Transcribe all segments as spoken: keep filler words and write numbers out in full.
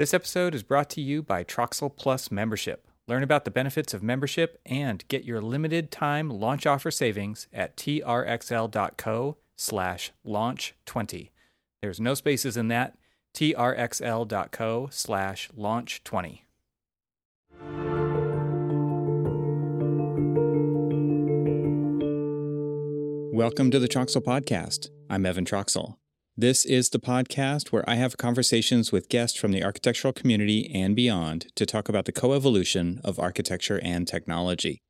This episode is brought to you by Troxel Plus Membership. Learn about the benefits of membership and get your limited time launch offer savings at T R X L dot co slash launch twenty. There's no spaces in that. T R X L dot co slash launch twenty. Welcome to the Troxel Podcast. I'm Evan Troxel. This is the podcast where I have conversations with guests from the architectural community and beyond to talk about the coevolution of architecture and technology.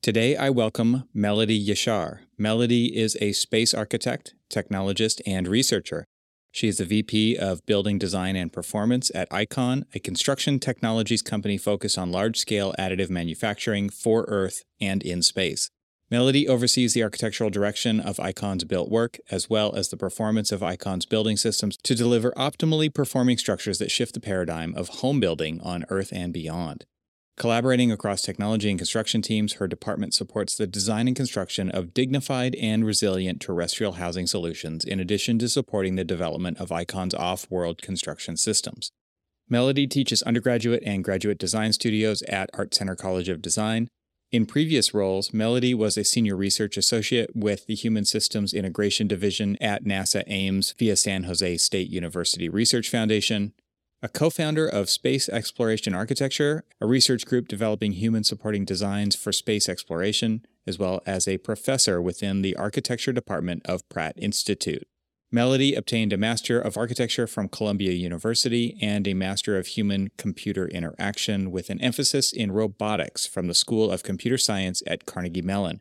Today, I welcome Melody Yashar. Melody is a space architect, technologist, and researcher. She is the V P of Building Design and Performance at Icon, a construction technologies company focused on large-scale additive manufacturing for Earth and in space. Melody oversees the architectural direction of Icon's built work, as well as the performance of Icon's building systems to deliver optimally performing structures that shift the paradigm of home building on Earth and beyond. Collaborating across technology and construction teams, her department supports the design and construction of dignified and resilient terrestrial housing solutions, in addition to supporting the development of Icon's off-world construction systems. Melody teaches undergraduate and graduate design studios at Art Center College of Design. In previous roles, Melody was a senior research associate with the Human Systems Integration Division at NASA Ames via San Jose State University Research Foundation, a co-founder of Space Exploration Architecture, a research group developing human-supporting designs for space exploration, as well as a professor within the architecture department of Pratt Institute. Melody obtained a Master of Architecture from Columbia University and a Master of Human-Computer Interaction with an emphasis in robotics from the School of Computer Science at Carnegie Mellon.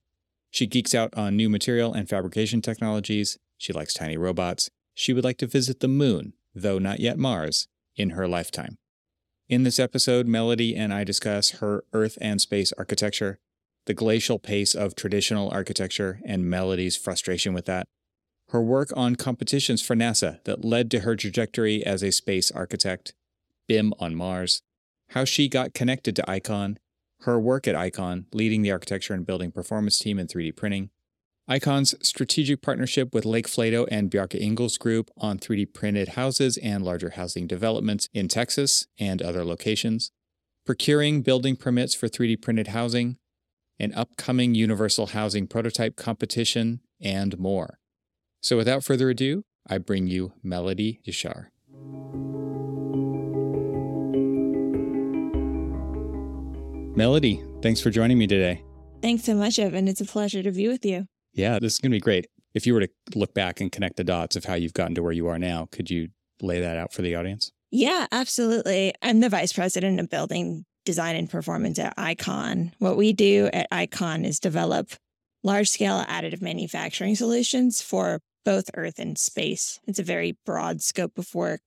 She geeks out on new material and fabrication technologies. She likes tiny robots. She would like to visit the moon, though not yet Mars, in her lifetime. In this episode, Melody and I discuss her Earth and space architecture, the glacial pace of traditional architecture, and Melody's frustration with that. Her work on competitions for NASA that led to her trajectory as a space architect, B I M on Mars, how she got connected to Icon, her work at Icon, leading the architecture and building performance team in three D printing, Icon's strategic partnership with Lake Flato and Bjarke Ingels Group on three D printed houses and larger housing developments in Texas and other locations, procuring building permits for three D printed housing, an upcoming universal housing prototype competition, and more. So without further ado, I bring you Melody Yashar. Melody, thanks for joining me today. Thanks so much, Evan. It's a pleasure to be with you. Yeah, this is going to be great. If you were to look back and connect the dots of how you've gotten to where you are now, could you lay that out for the audience? Yeah, absolutely. I'm the vice president of building design and performance at Icon. What we do at Icon is develop large-scale additive manufacturing solutions for both Earth and space. It's a very broad scope of work.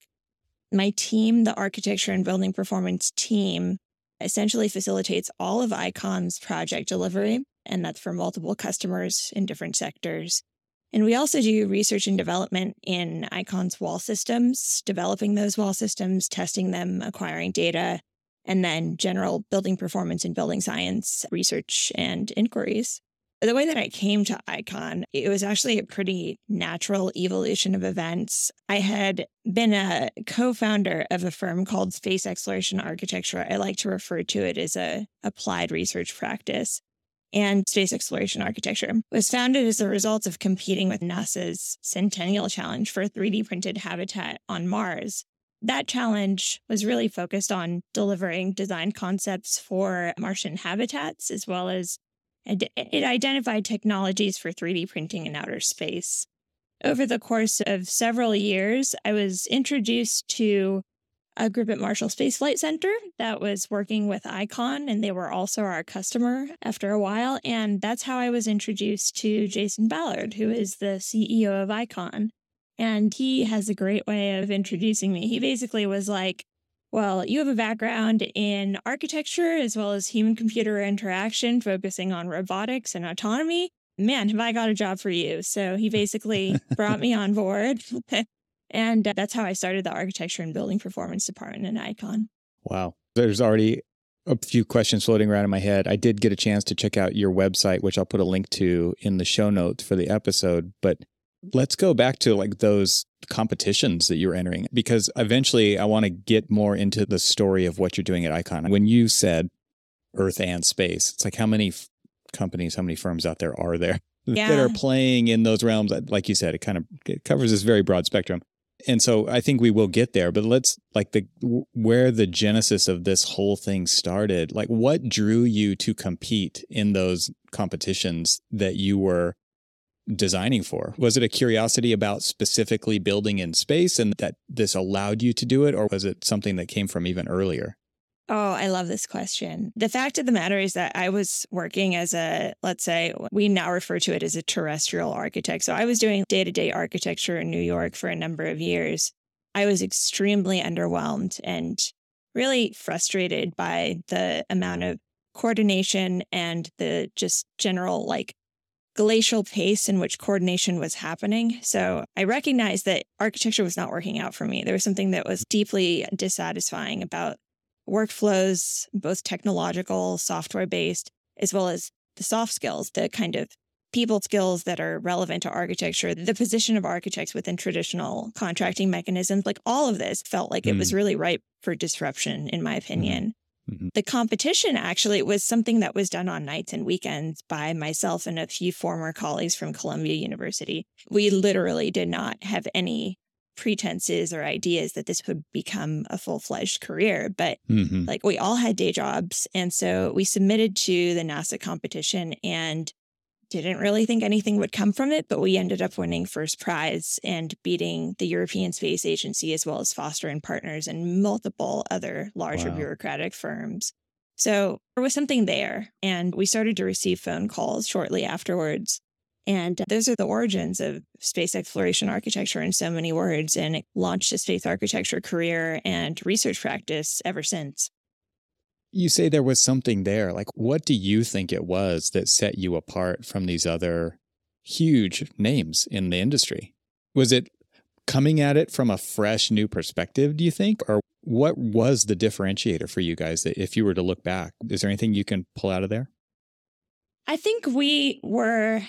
My team, the architecture and building performance team, essentially facilitates all of Icon's project delivery, and that's for multiple customers in different sectors. And we also do research and development in Icon's wall systems, developing those wall systems, testing them, acquiring data, and then general building performance and building science research and inquiries. The way that I came to Icon, it was actually a pretty natural evolution of events. I had been a co-founder of a firm called Space Exploration Architecture. I like to refer to it as a applied research practice. And Space Exploration Architecture was founded as a result of competing with NASA's Centennial Challenge for three D printed habitat on Mars. That challenge was really focused on delivering design concepts for Martian habitats, as well as and it identified technologies for three D printing in outer space. Over the course of several years, I was introduced to a group at Marshall Space Flight Center that was working with Icon, and they were also our customer after a while. And that's how I was introduced to Jason Ballard, who is the C E O of Icon. And he has a great way of introducing me. He basically was like, well, you have a background in architecture as well as human-computer interaction, focusing on robotics and autonomy. Man, have I got a job for you. So he basically brought me on board. And that's how I started the architecture and building performance department in Icon. Wow. There's already a few questions floating around in my head. I did get a chance to check out your website, which I'll put a link to in the show notes for the episode. But Let's go back to like those competitions that you're entering, because eventually I want to get more into the story of what you're doing at ICON. When you said Earth and space, it's like how many f- companies, how many firms out there are there yeah. that are playing in those realms? Like you said, it kind of it covers this very broad spectrum. And so I think we will get there, but let's like the where the genesis of this whole thing started, like what drew you to compete in those competitions that you were designing for? Was it a curiosity about specifically building in space and that this allowed you to do it? Or was it something that came from even earlier? Oh, I love this question. The fact of the matter is that I was working as a, let's say, we now refer to it as a terrestrial architect. So I was doing day-to-day architecture in New York for a number of years. I was extremely underwhelmed and really frustrated by the amount of coordination and the just general like glacial pace in which coordination was happening. So I recognized that architecture was not working out for me. There was something that was deeply dissatisfying about workflows, both technological, software-based, as well as the soft skills, the kind of people skills that are relevant to architecture, the position of architects within traditional contracting mechanisms, like all of this felt like mm. it was really ripe for disruption, in my opinion. Mm-hmm. The competition actually was something that was done on nights and weekends by myself and a few former colleagues from Columbia University. We literally did not have any pretenses or ideas that this would become a full-fledged career, but mm-hmm. like we all had day jobs. And so we submitted to the NASA competition and didn't really think anything would come from it, but we ended up winning first prize and beating the European Space Agency as well as Foster and Partners and multiple other larger wow. bureaucratic firms. So there was something there, and we started to receive phone calls shortly afterwards. And those are the origins of space exploration architecture in so many words, and it launched a space architecture career and research practice ever since. You say there was something there. Like, what do you think it was that set you apart from these other huge names in the industry? Was it coming at it from a fresh new perspective, do you think? Or what was the differentiator for you guys that if you were to look back? Is there anything you can pull out of there? I think we were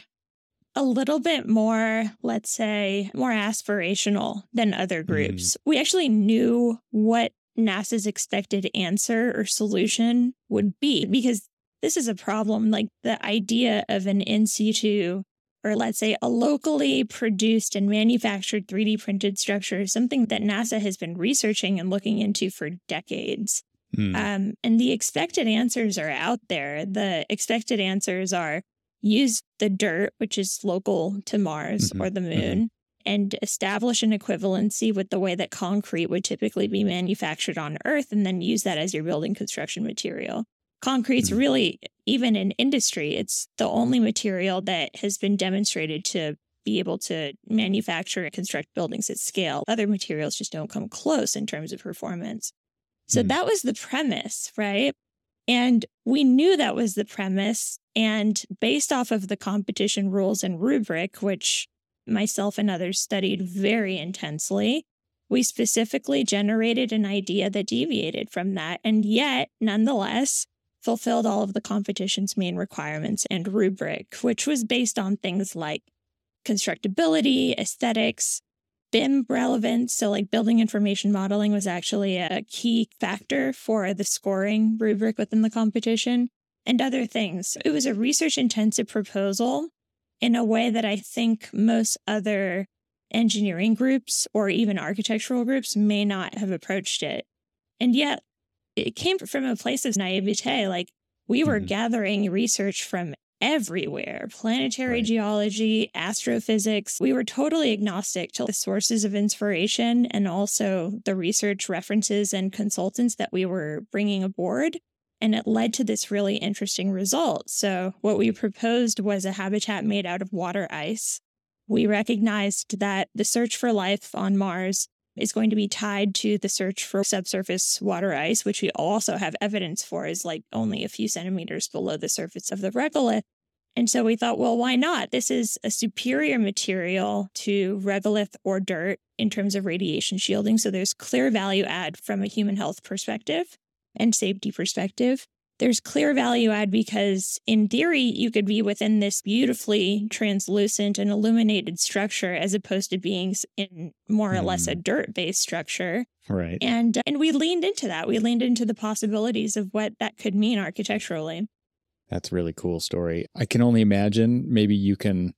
a little bit more, let's say, more aspirational than other groups. Mm. We actually knew what NASA's expected answer or solution would be, because this is a problem. Like the idea of an in situ, or let's say a locally produced and manufactured three D printed structure is something that NASA has been researching and looking into for decades. Mm. Um, and the expected answers are out there. The expected answers are, use the dirt, which is local to Mars mm-hmm. or the moon, mm-hmm. and establish an equivalency with the way that concrete would typically be manufactured on Earth, and then use that as your building construction material. Concrete's mm-hmm. really, even in industry, it's the only material that has been demonstrated to be able to manufacture and construct buildings at scale. Other materials just don't come close in terms of performance. So mm-hmm. that was the premise, right? And we knew that was the premise. And based off of the competition rules and rubric, which myself and others studied very intensely, we specifically generated an idea that deviated from that, and yet, nonetheless, fulfilled all of the competition's main requirements and rubric, which was based on things like constructability, aesthetics, B I M relevance. So like building information modeling was actually a key factor for the scoring rubric within the competition, and other things. It was a research-intensive proposal in a way that I think most other engineering groups or even architectural groups may not have approached it. And yet it came from a place of naivete. Like we were mm-hmm. gathering research from everywhere, planetary right. geology, astrophysics. We were totally agnostic to the sources of inspiration and also the research references and consultants that we were bringing aboard. And it led to this really interesting result. So what we proposed was a habitat made out of water ice. We recognized that the search for life on Mars is going to be tied to the search for subsurface water ice, which we also have evidence for is like only a few centimeters below the surface of the regolith. And so we thought, well, why not? This is a superior material to regolith or dirt in terms of radiation shielding. So there's clear value add from a human health perspective and safety perspective. there's clear value add because, in theory, you could be within this beautifully translucent and illuminated structure as opposed to being in more or less mm. a dirt-based structure. Right. And, uh, and we leaned into that. We leaned into the possibilities of what that could mean architecturally. That's a really cool story. I can only imagine maybe you can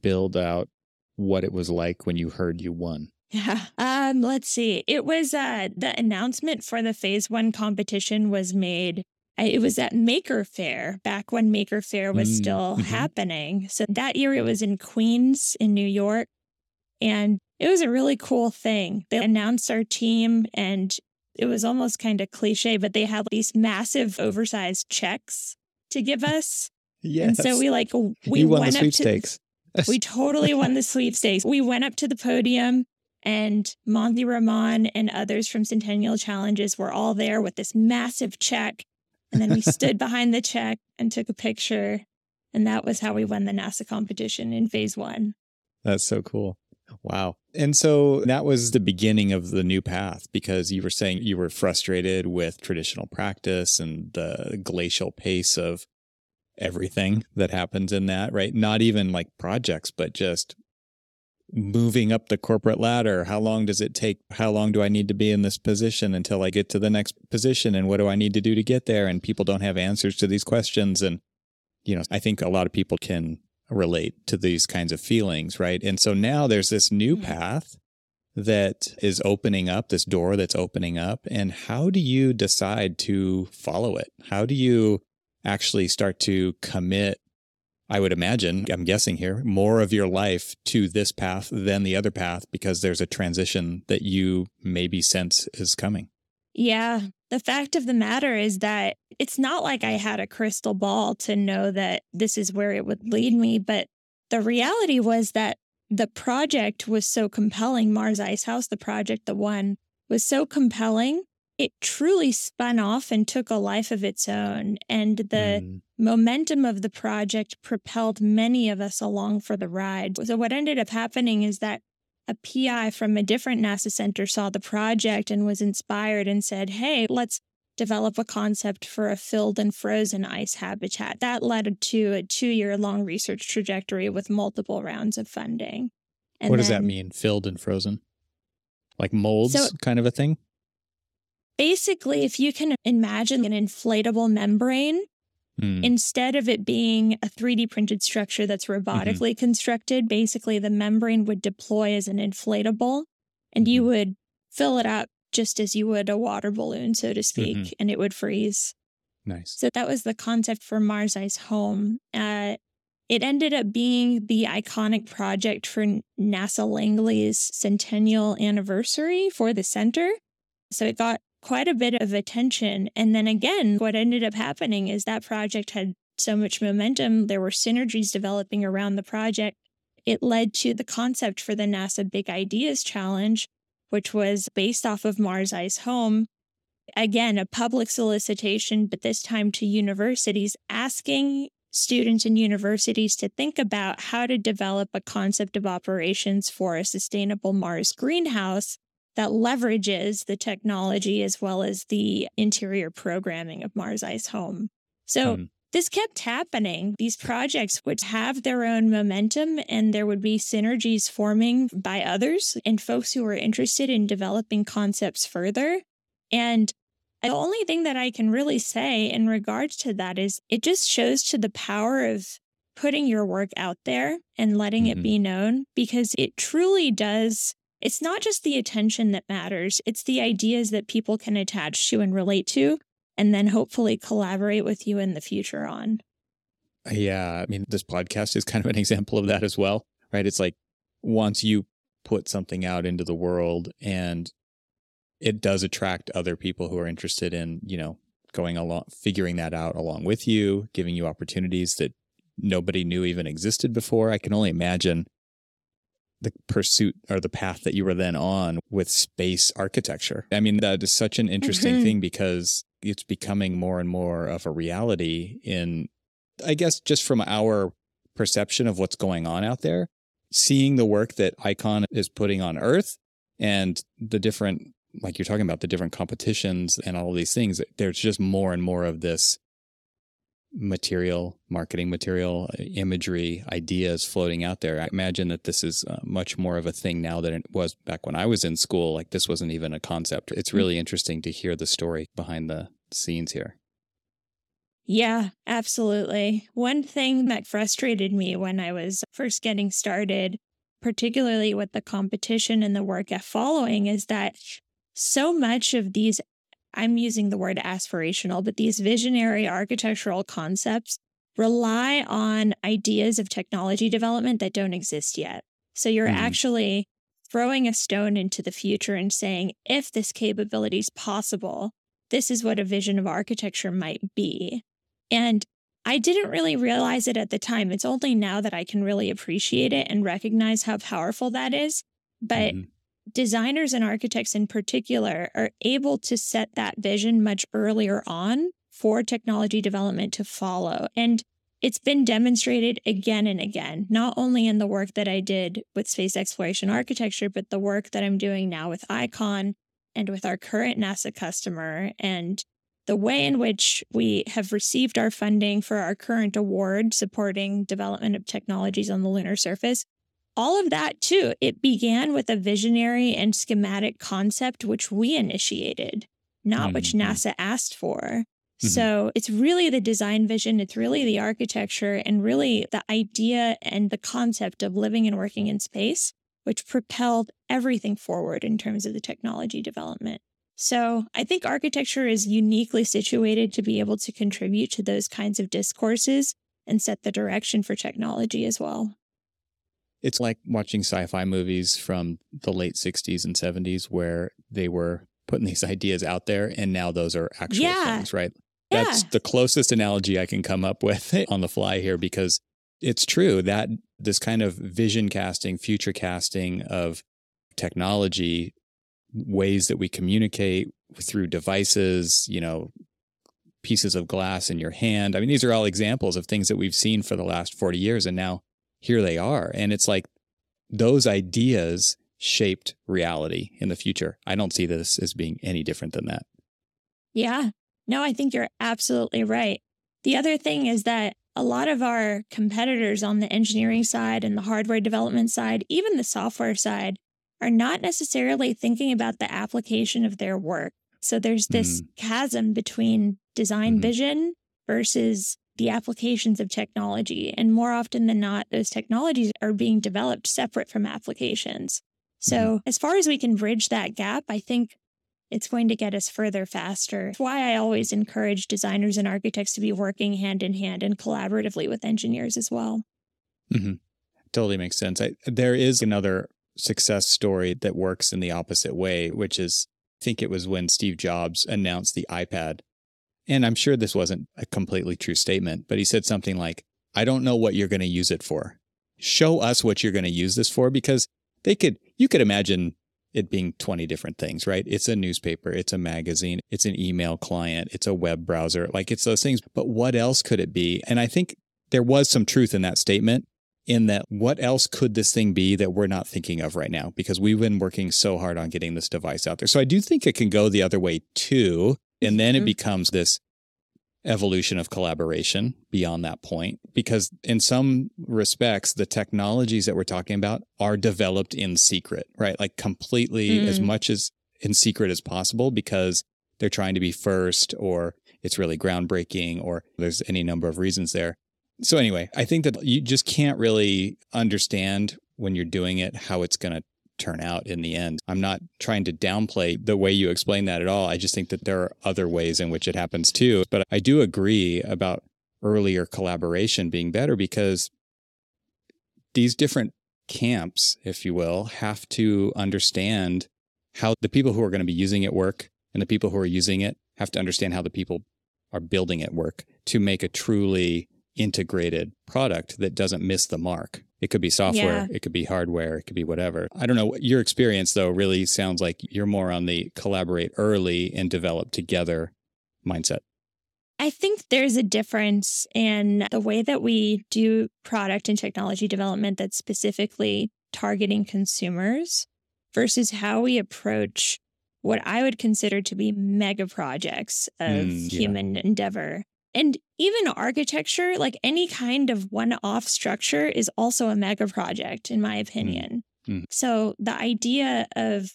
build out what it was like when you heard you won. Yeah. Um, let's see. It was uh, the announcement for the phase one competition was made. It was at Maker Faire back when Maker Faire was mm. still mm-hmm. happening. So that year it was in Queens in New York. And it was a really cool thing. They announced our team and it was almost kind of cliche, but they had these massive oversized checks to give us. Yes. And so we like, we you won went the sweepstakes. Up to, we totally won the sweepstakes. We went up to the podium. And Monty Rahman and others from Centennial Challenges were all there with this massive check. And then we stood behind the check and took a picture. And that was how we won the NASA competition in phase one. That's so cool. Wow. And so that was the beginning of the new path, because you were saying you were frustrated with traditional practice and the glacial pace of everything that happens in that, right? Not even like projects, but just moving up the corporate ladder. How long does it take? How long do I need to be in this position until I get to the next position? And what do I need to do to get there? And people don't have answers to these questions. And, you know, I think a lot of people can relate to these kinds of feelings, right? And so now there's this new path that is opening up, this door that's opening up. And how do you decide to follow it? How do you actually start to commit, I would imagine, I'm guessing here, more of your life to this path than the other path, because there's a transition that you maybe sense is coming? Yeah. The fact of the matter is that it's not like I had a crystal ball to know that this is where it would lead me. But the reality was that the project was so compelling. Mars Ice House, the project, the one, was so compelling. It truly spun off and took a life of its own. And the mm. momentum of the project propelled many of us along for the ride. So what ended up happening is that a P I from a different NASA center saw the project and was inspired and said, hey, let's develop a concept for a filled and frozen ice habitat. That led to a two-year-long research trajectory with multiple rounds of funding. And what does then, that mean, filled and frozen? Like molds so, kind of a thing? Basically, if you can imagine an inflatable membrane, mm. instead of it being a three D printed structure that's robotically mm-hmm. constructed, basically the membrane would deploy as an inflatable and mm-hmm. you would fill it up just as you would a water balloon, so to speak, mm-hmm. and it would freeze. Nice. So that was the concept for Mars Ice Home. Uh, it ended up being the iconic project for NASA Langley's centennial anniversary for the center. So it got quite a bit of attention. And then again, what ended up happening is that project had so much momentum. There were synergies developing around the project. It led to the concept for the NASA Big Ideas Challenge, which was based off of Mars Ice Home. Again, a public solicitation, but this time to universities, asking students and universities to think about how to develop a concept of operations for a sustainable Mars greenhouse that leverages the technology as well as the interior programming of Mars Ice Home. So um, this kept happening. These projects would have their own momentum and there would be synergies forming by others and folks who were interested in developing concepts further. And the only thing that I can really say in regards to that is it just shows to the power of putting your work out there and letting mm-hmm. it be known, because it truly does. It's not just the attention that matters. It's the ideas that people can attach to and relate to, and then hopefully collaborate with you in the future on. Yeah. I mean, this podcast is kind of an example of that as well, right? It's like once you put something out into the world and it does attract other people who are interested in, you know, going along, figuring that out along with you, giving you opportunities that nobody knew even existed before. I can only imagine the pursuit or the path that you were then on with space architecture. I mean, that is such an interesting mm-hmm. thing, because it's becoming more and more of a reality in, I guess, just from our perception of what's going on out there, seeing the work that ICON is putting on Earth and the different like you're talking about, the different competitions and all of these things, there's just more and more of this material, marketing material, imagery, ideas floating out there. I imagine that this is uh, much more of a thing now than it was back when I was in school. Like, this wasn't even a concept. It's really interesting to hear the story behind the scenes here. Yeah, absolutely. One thing that frustrated me when I was first getting started, particularly with the competition and the work at following, is that so much of these, I'm using the word aspirational, but these visionary architectural concepts rely on ideas of technology development that don't exist yet. So you're mm. actually throwing a stone into the future and saying, if this capability is possible, this is what a vision of architecture might be. And I didn't really realize it at the time. It's only now that I can really appreciate it and recognize how powerful that is. But mm. designers and architects in particular are able to set that vision much earlier on for technology development to follow. And it's been demonstrated again and again, not only in the work that I did with Space Exploration Architecture, but the work that I'm doing now with ICON and with our current NASA customer, and the way in which we have received our funding for our current award supporting development of technologies on the lunar surface. All of that, too, it began with a visionary and schematic concept, which we initiated, not mm-hmm. which NASA asked for. Mm-hmm. So it's really the design vision, it's really the architecture, and really the idea and the concept of living and working in space, which propelled everything forward in terms of the technology development. So I think architecture is uniquely situated to be able to contribute to those kinds of discourses and set the direction for technology as well. It's like watching sci-fi movies from the late sixties and seventies where they were putting these ideas out there, and now those are actual yeah. things, right? Yeah. That's the closest analogy I can come up with on the fly here, because it's true that this kind of vision casting, future casting of technology, ways that we communicate through devices, you know, pieces of glass in your hand. I mean, these are all examples of things that we've seen for the last forty years, and now here they are. And it's like those ideas shaped reality in the future. I don't see this as being any different than that. Yeah. No, I think you're absolutely right. The other thing is that a lot of our competitors on the engineering side and the hardware development side, even the software side, are not necessarily thinking about the application of their work. So there's this mm. chasm between design mm. vision versus the applications of technology. And more often than not, those technologies are being developed separate from applications. So as far as we can bridge that gap, I think it's going to get us further faster. That's why I always encourage designers and architects to be working hand in hand and collaboratively with engineers as well. Mm-hmm. Totally makes sense. I, there is another success story that works in the opposite way, which is, I think it was when Steve Jobs announced the iPad. And I'm sure this wasn't a completely true statement, but he said something like, I don't know what you're going to use it for. Show us what you're going to use this for, because they could, you could imagine it being twenty different things, right? It's a newspaper, it's a magazine, it's an email client, it's a web browser, like it's those things. But what else could it be? And I think there was some truth in that statement, in that what else could this thing be that we're not thinking of right now? Because we've been working so hard on getting this device out there. So I do think it can go the other way too. And then it becomes this evolution of collaboration beyond that point, because in some respects, the technologies that we're talking about are developed in secret, right? Like completely mm. as much as in secret as possible, because they're trying to be first, or it's really groundbreaking, or there's any number of reasons there. So anyway, I think that you just can't really understand when you're doing it how it's going to turn out in the end. I'm not trying to downplay the way you explain that at all. I just think that there are other ways in which it happens too. But I do agree about earlier collaboration being better, because these different camps, if you will, have to understand how the people who are going to be using it work, and the people who are using it have to understand how the people are building it work to make a truly integrated product that doesn't miss the mark. It could be software, yeah. it could be hardware, it could be whatever. I don't know. Your experience, though, really sounds like you're more on the collaborate early and develop together mindset. I think there's a difference in the way that we do product and technology development that's specifically targeting consumers versus how we approach what I would consider to be mega projects of mm, yeah. human endeavor. And even architecture, like any kind of one-off structure, is also a mega project, in my opinion. Mm. So the idea of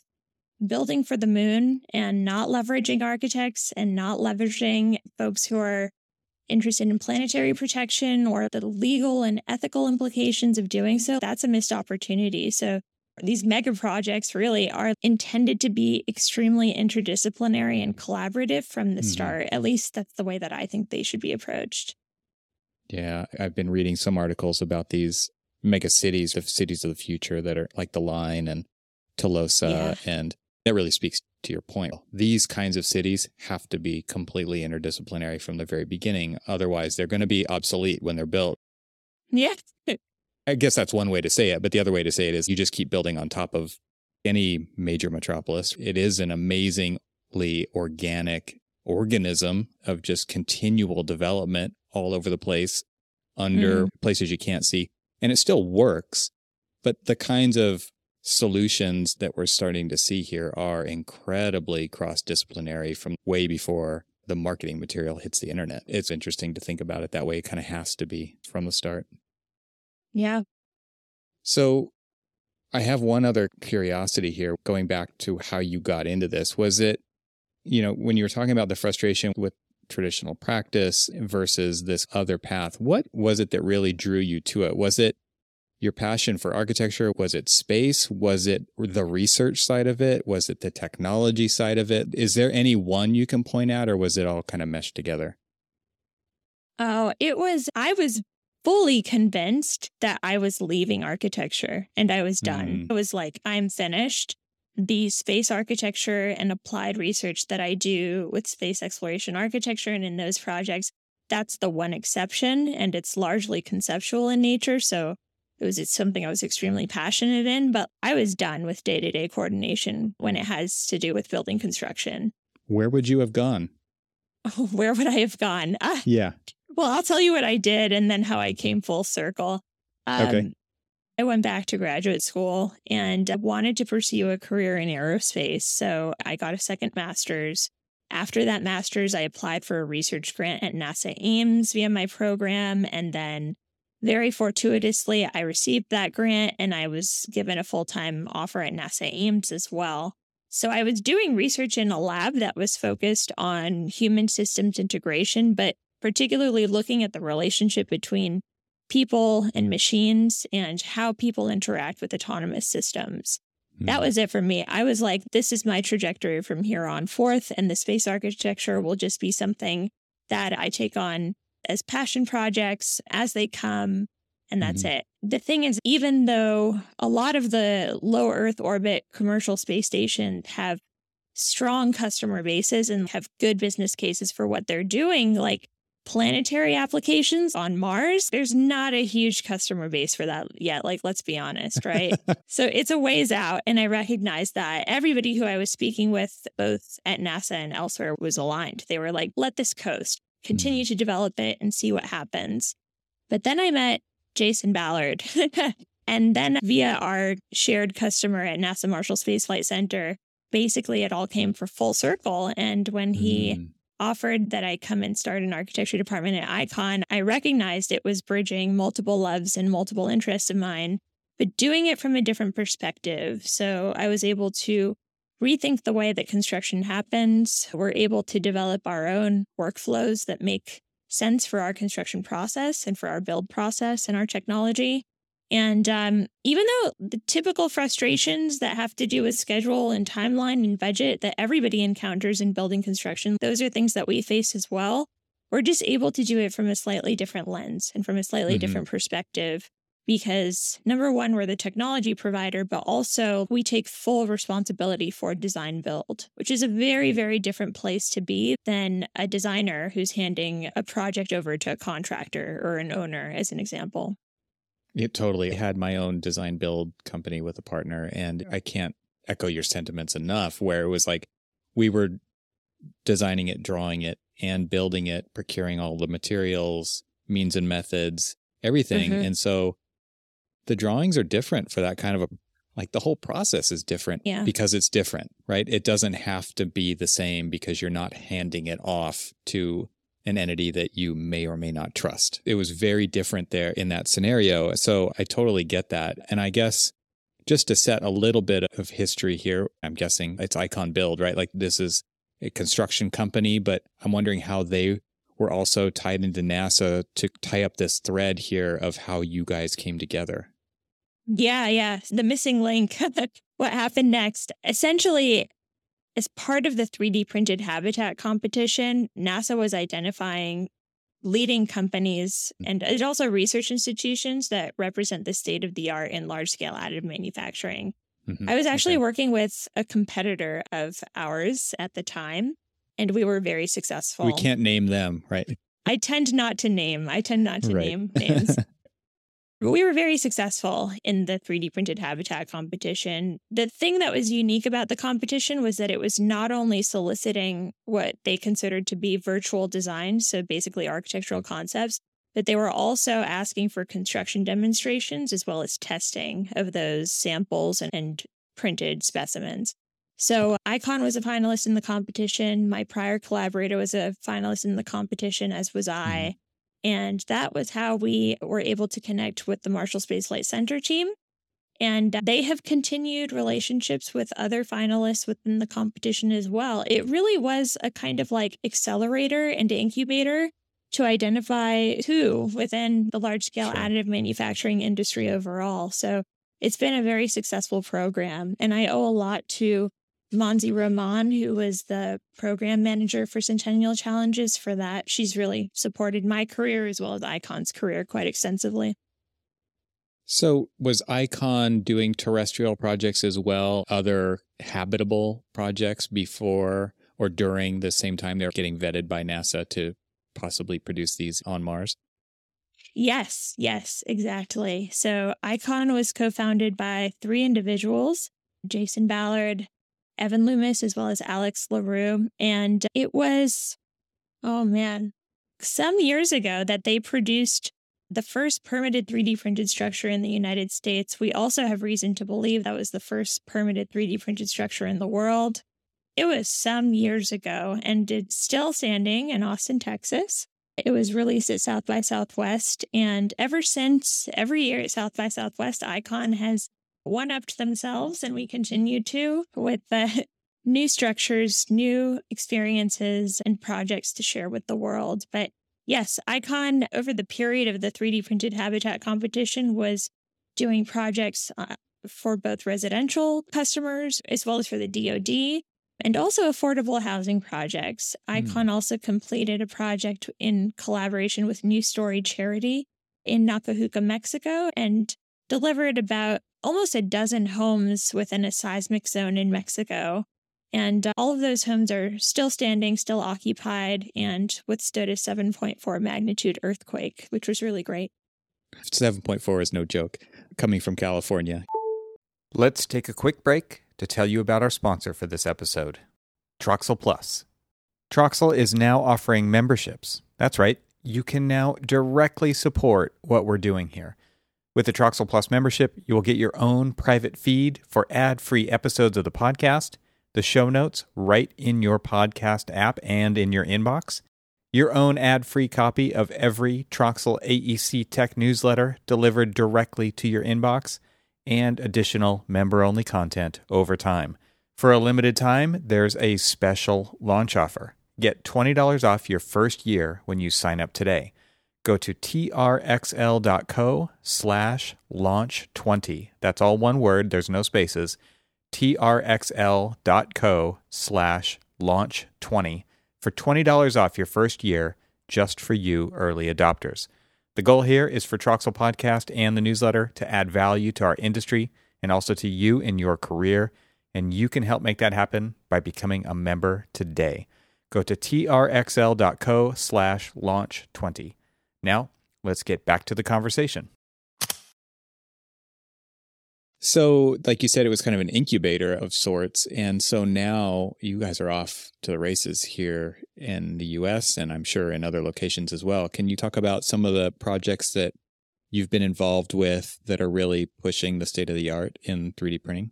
building for the moon and not leveraging architects and not leveraging folks who are interested in planetary protection or the legal and ethical implications of doing so, that's a missed opportunity. So these mega projects really are intended to be extremely interdisciplinary and collaborative from the mm-hmm. start. At least that's the way that I think they should be approached. Yeah, I've been reading some articles about these mega cities, the cities of the future that are like The Line and Tolosa. Yeah. And that really speaks to your point. These kinds of cities have to be completely interdisciplinary from the very beginning. Otherwise, they're going to be obsolete when they're built. Yeah. I guess that's one way to say it, but the other way to say it is you just keep building on top of any major metropolis. It is an amazingly organic organism of just continual development all over the place, under mm. places you can't see. And it still works, but the kinds of solutions that we're starting to see here are incredibly cross-disciplinary from way before the marketing material hits the internet. It's interesting to think about it that way. It kind of has to be from the start. Yeah. So I have one other curiosity here, going back to how you got into this. Was it, you know, when you were talking about the frustration with traditional practice versus this other path, what was it that really drew you to it? Was it your passion for architecture? Was it space? Was it the research side of it? Was it the technology side of it? Is there any one you can point out, or was it all kind of meshed together? Oh, it was, I was fully convinced that I was leaving architecture and I was done. Mm-hmm. I was like, I'm finished. The space architecture and applied research that I do with space exploration architecture and in those projects, that's the one exception, and it's largely conceptual in nature. So it was it's something I was extremely passionate in, but I was done with day-to-day coordination when it has to do with building construction. Where would you have gone? Oh, where would I have gone? Ah, yeah. Well, I'll tell you what I did and then how I came full circle. Um, okay. I went back to graduate school and wanted to pursue a career in aerospace. So I got a second master's. After that master's, I applied for a research grant at NASA Ames via my program. And then very fortuitously, I received that grant and I was given a full-time offer at NASA Ames as well. So I was doing research in a lab that was focused on human systems integration, but particularly looking at the relationship between people and machines and how people interact with autonomous systems. Mm. That was it for me. I was like, this is my trajectory from here on forth, and the space architecture will just be something that I take on as passion projects as they come, and that's mm. it. The thing is, even though a lot of the low Earth orbit commercial space stations have strong customer bases and have good business cases for what they're doing, like planetary applications on Mars, there's not a huge customer base for that yet. Like, let's be honest, right? So it's a ways out. And I recognize that everybody who I was speaking with, both at NASA and elsewhere, was aligned. They were like, let this coast, continue to develop it and see what happens. But then I met Jason Ballard. And then via our shared customer at NASA Marshall Space Flight Center, basically it all came for full circle. And when he mm. offered that I come and start an architecture department at ICON, I recognized it was bridging multiple loves and multiple interests of mine, but doing it from a different perspective. So I was able to rethink the way that construction happens. We're able to develop our own workflows that make sense for our construction process and for our build process and our technology. And um, even though the typical frustrations that have to do with schedule and timeline and budget that everybody encounters in building construction, those are things that we face as well. We're just able to do it from a slightly different lens and from a slightly mm-hmm. different perspective because, number one, we're the technology provider, but also we take full responsibility for design build, which is a very, very different place to be than a designer who's handing a project over to a contractor or an owner, as an example. It totally. I had my own design build company with a partner, and I can't echo your sentiments enough, where it was like we were designing it, drawing it, and building it, procuring all the materials, means and methods, everything. Mm-hmm. And so the drawings are different for that kind of a like the whole process is different yeah. because it's different, right? It doesn't have to be the same because you're not handing it off to an entity that you may or may not trust. It was very different there in that scenario. So I totally get that. And I guess just to set a little bit of history here, I'm guessing it's Icon Build, right? Like this is a construction company, but I'm wondering how they were also tied into NASA to tie up this thread here of how you guys came together. Yeah, yeah. The missing link, what happened next. Essentially, as part of the three D printed habitat competition, NASA was identifying leading companies and also research institutions that represent the state of the art in large-scale additive manufacturing. Mm-hmm. I was actually okay. working with a competitor of ours at the time, and we were very successful. We can't name them, right? I tend not to name. I tend not to right. name names. We were very successful in the three D printed habitat competition. The thing that was unique about the competition was that it was not only soliciting what they considered to be virtual design, so basically architectural concepts, but they were also asking for construction demonstrations as well as testing of those samples and, and printed specimens. So Icon was a finalist in the competition. My prior collaborator was a finalist in the competition, as was I. And that was how we were able to connect with the Marshall Space Flight Center team. And they have continued relationships with other finalists within the competition as well. It really was a kind of like accelerator and incubator to identify who within the large-scale sure. additive manufacturing industry overall. So it's been a very successful program. And I owe a lot to Monty Rahman, who was the program manager for Centennial Challenges for that. She's really supported my career as well as Icon's career quite extensively. So was Icon doing terrestrial projects as well, other habitable projects before or during the same time they're getting vetted by NASA to possibly produce these on Mars? Yes, yes, exactly. So Icon was co-founded by three individuals, Jason Ballard, Evan Loomis, as well as Alex LaRue. And it was, oh man, some years ago that they produced the first permitted three D printed structure in the United States. We also have reason to believe that was the first permitted three D printed structure in the world. It was some years ago and it's still standing in Austin, Texas. It was released at South by Southwest. And ever since, every year at South by Southwest, Icon has one-upped themselves, and we continue to with the new structures, new experiences, and projects to share with the world. But yes, Icon, over the period of the three D printed habitat competition, was doing projects for both residential customers as well as for the D O D and also affordable housing projects. Icon mm. also completed a project in collaboration with New Story Charity in Napajuca, Mexico, and delivered about almost a dozen homes within a seismic zone in Mexico. And uh, all of those homes are still standing, still occupied, and withstood a seven point four magnitude earthquake, which was really great. seven point four is no joke, coming from California. Let's take a quick break to tell you about our sponsor for this episode, Troxel Plus. Troxel is now offering memberships. That's right, you can now directly support what we're doing here. With the Troxel Plus membership, you will get your own private feed for ad-free episodes of the podcast, the show notes right in your podcast app and in your inbox, your own ad-free copy of every Troxel A E C Tech newsletter delivered directly to your inbox, and additional member-only content over time. For a limited time, there's a special launch offer. Get twenty dollars off your first year when you sign up today. Go to trxl.co slash launch 20. That's all one word. There's no spaces. trxl.co slash launch 20 for twenty dollars off your first year, just for you early adopters. The goal here is for Troxel Podcast and the newsletter to add value to our industry and also to you in your career. And you can help make that happen by becoming a member today. Go to trxl.co slash launch 20. Now, let's get back to the conversation. So, like you said, it was kind of an incubator of sorts. And so now you guys are off to the races here in the U S and I'm sure in other locations as well. Can you talk about some of the projects that you've been involved with that are really pushing the state of the art in three D printing?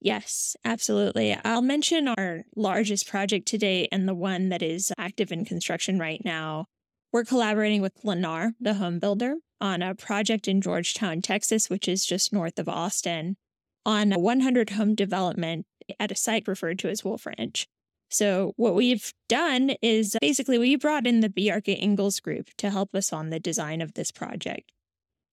Yes, absolutely. I'll mention our largest project to date and the one that is active in construction right now. We're collaborating with Lennar, the home builder, on a project in Georgetown, Texas, which is just north of Austin, on a one hundred home development at a site referred to as Wolf Ranch. So what we've done is basically we brought in the Bjarke Ingels Group to help us on the design of this project.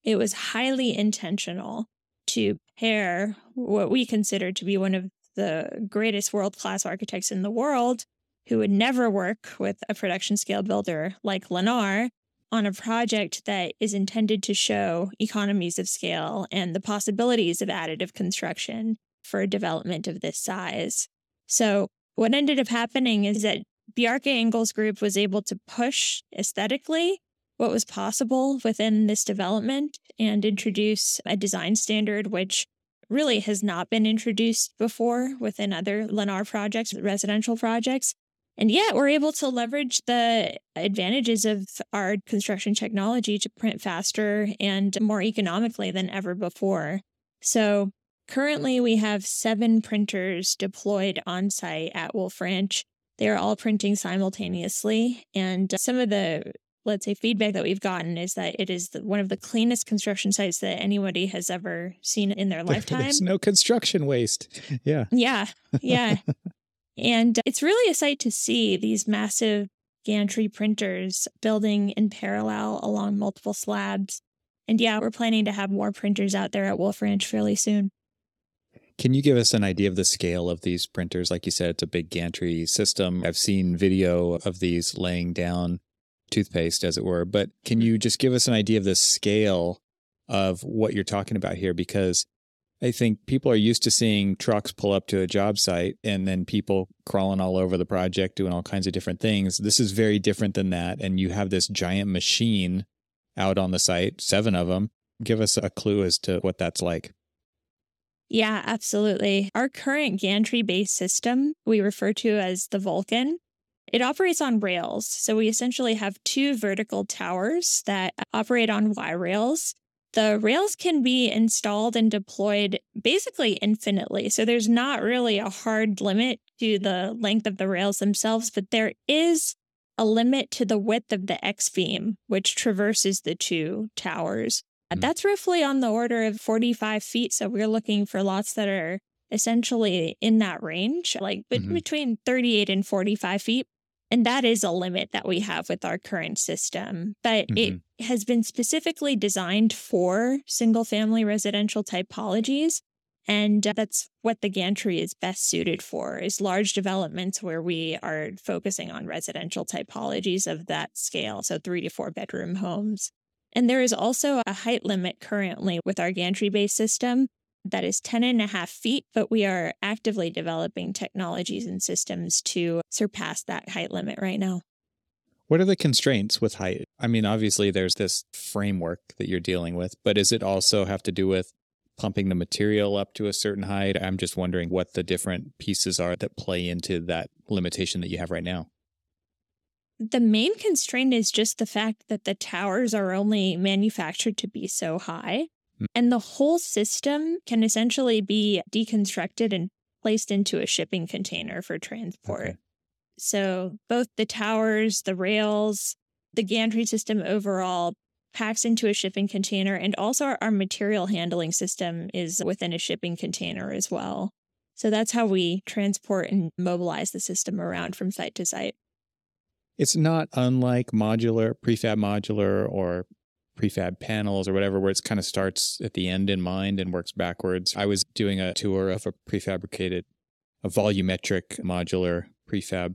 It was highly intentional to pair what we consider to be one of the greatest world-class architects in the world, who would never work with a production-scale builder like Lennar, on a project that is intended to show economies of scale and the possibilities of additive construction for a development of this size. So what ended up happening is that Bjarke Ingels Group was able to push aesthetically what was possible within this development and introduce a design standard which really has not been introduced before within other Lennar projects, residential projects. And yet we're able to leverage the advantages of our construction technology to print faster and more economically than ever before. So currently we have seven printers deployed on site at Wolf Ranch. They're all printing simultaneously. And some of the, let's say, feedback that we've gotten is that it is the, one of the cleanest construction sites that anybody has ever seen in their lifetime. There's no construction waste. Yeah. Yeah. Yeah. And it's really a sight to see, these massive gantry printers building in parallel along multiple slabs. And yeah, we're planning to have more printers out there at Wolf Ranch fairly soon. Can you give us an idea of the scale of these printers? Like you said, it's a big gantry system. I've seen video of these laying down toothpaste, as it were. But can you just give us an idea of the scale of what you're talking about here? Because I think people are used to seeing trucks pull up to a job site and then people crawling all over the project doing all kinds of different things. This is very different than that. And you have this giant machine out on the site, seven of them. Give us a clue as to what that's like. Yeah, absolutely. Our current gantry-based system we refer to as the Vulcan. It operates on rails. So we essentially have two vertical towers that operate on Y rails. The rails can be installed and deployed basically infinitely. So there's not really a hard limit to the length of the rails themselves, but there is a limit to the width of the X-beam, which traverses the two towers. Mm-hmm. That's roughly on the order of forty-five feet. So we're looking for lots that are essentially in that range, like mm-hmm. between thirty-eight and forty-five feet. And that is a limit that we have with our current system, but mm-hmm. it has been specifically designed for single-family residential typologies, and that's what the gantry is best suited for, is large developments where we are focusing on residential typologies of that scale, so three to four bedroom homes. And there is also a height limit currently with our gantry-based system that is ten and a half feet, but we are actively developing technologies and systems to surpass that height limit right now. What are the constraints with height? I mean, obviously there's this framework that you're dealing with, but does it also have to do with pumping the material up to a certain height? I'm just wondering what the different pieces are that play into that limitation that you have right now. The main constraint is just the fact that the towers are only manufactured to be so high. And the whole system can essentially be deconstructed and placed into a shipping container for transport. Okay. So both the towers, the rails, the gantry system overall packs into a shipping container. And also our material handling system is within a shipping container as well. So that's how we transport and mobilize the system around from site to site. It's not unlike modular, prefab modular, or prefab panels or whatever, where it's kind of starts at the end in mind and works backwards. I was doing a tour of a prefabricated, a volumetric modular prefab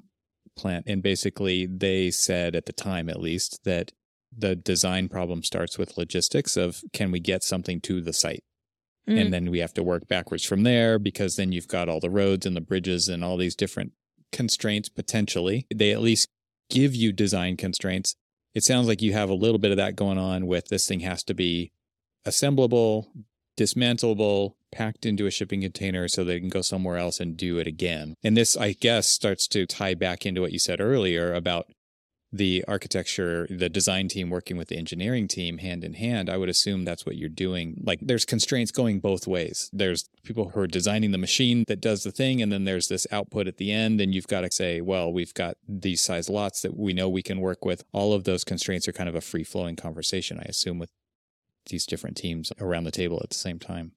plant. And basically they said at the time, at least, that the design problem starts with logistics of, can we get something to the site? Mm. And then we have to work backwards from there, because then you've got all the roads and the bridges and all these different constraints, potentially. They at least give you design constraints. It sounds like you have a little bit of that going on with this thing has to be assemblable, dismantleable, packed into a shipping container so they can go somewhere else and do it again. And this, I guess, starts to tie back into what you said earlier about the architecture, the design team working with the engineering team hand in hand, I would assume that's what you're doing. Like there's constraints going both ways. There's people who are designing the machine that does the thing, and then there's this output at the end, and you've got to say, well, we've got these size lots that we know we can work with. All of those constraints are kind of a free-flowing conversation, I assume, with these different teams around the table at the same time.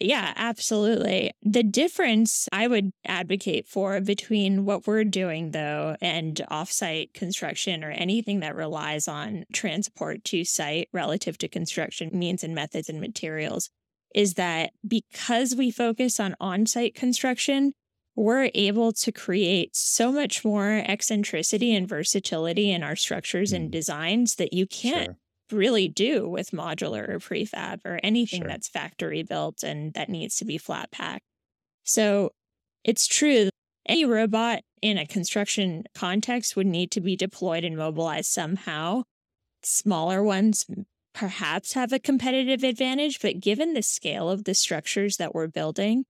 Yeah, absolutely. The difference I would advocate for between what we're doing, though, and offsite construction or anything that relies on transport to site relative to construction means and methods and materials is that because we focus on on-site construction, we're able to create so much more eccentricity and versatility in our structures mm. and designs that you can't sure. really do with modular or prefab or anything sure. that's factory built and that needs to be flat packed. So it's true, any robot in a construction context would need to be deployed and mobilized somehow. Smaller ones perhaps have a competitive advantage, but given the scale of the structures that we're building,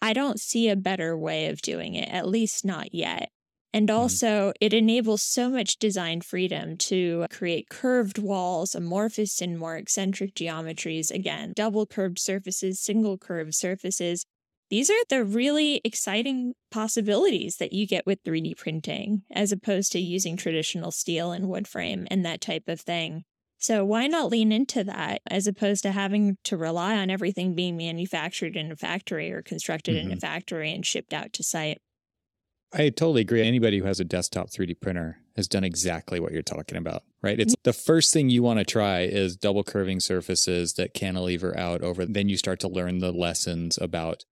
I don't see a better way of doing it, at least not yet. And also, it enables so much design freedom to create curved walls, amorphous and more eccentric geometries. Again, double curved surfaces, single curved surfaces. These are the really exciting possibilities that you get with three D printing, as opposed to using traditional steel and wood frame and that type of thing. So why not lean into that as opposed to having to rely on everything being manufactured in a factory or constructed mm-hmm. in a factory and shipped out to site? I totally agree. Anybody who has a desktop three D printer has done exactly what you're talking about, right? It's the first thing you want to try is double curving surfaces that cantilever out over. Then you start to learn the lessons about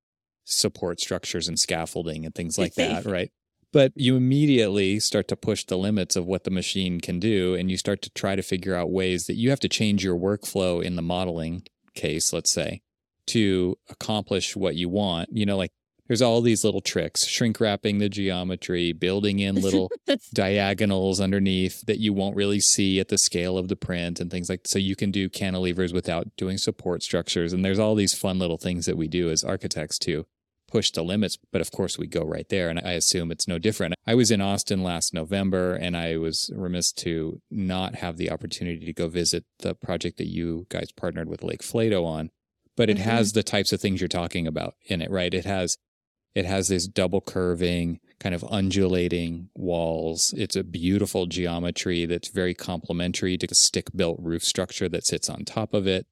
support structures and scaffolding and things like that, right? But you immediately start to push the limits of what the machine can do, and you start to try to figure out ways that you have to change your workflow in the modeling case, let's say, to accomplish what you want. You know, like, there's all these little tricks, shrink wrapping the geometry, building in little diagonals underneath that you won't really see at the scale of the print and things like that. So you can do cantilevers without doing support structures. And there's all these fun little things that we do as architects to push the limits. But of course, we go right there. And I assume it's no different. I was in Austin last November, and I was remiss to not have the opportunity to go visit the project that you guys partnered with Lake Flato on. But it mm-hmm. has the types of things you're talking about in it, right? It has... It has this double curving, kind of undulating walls. It's a beautiful geometry that's very complementary to the stick-built roof structure that sits on top of it.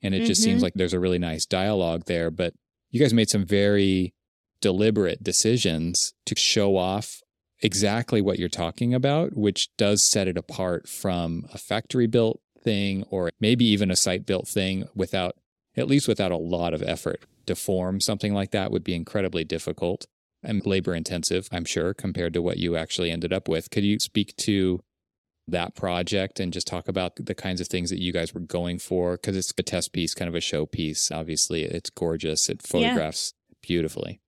And it mm-hmm. just seems like there's a really nice dialogue there. But you guys made some very deliberate decisions to show off exactly what you're talking about, which does set it apart from a factory-built thing or maybe even a site-built thing without, at least without a lot of effort. To form something like that would be incredibly difficult and labor intensive, I'm sure, compared to what you actually ended up with. Could you speak to that project and just talk about the kinds of things that you guys were going for? Because it's a test piece, kind of a show piece. Obviously, it's gorgeous. It photographs yeah. beautifully.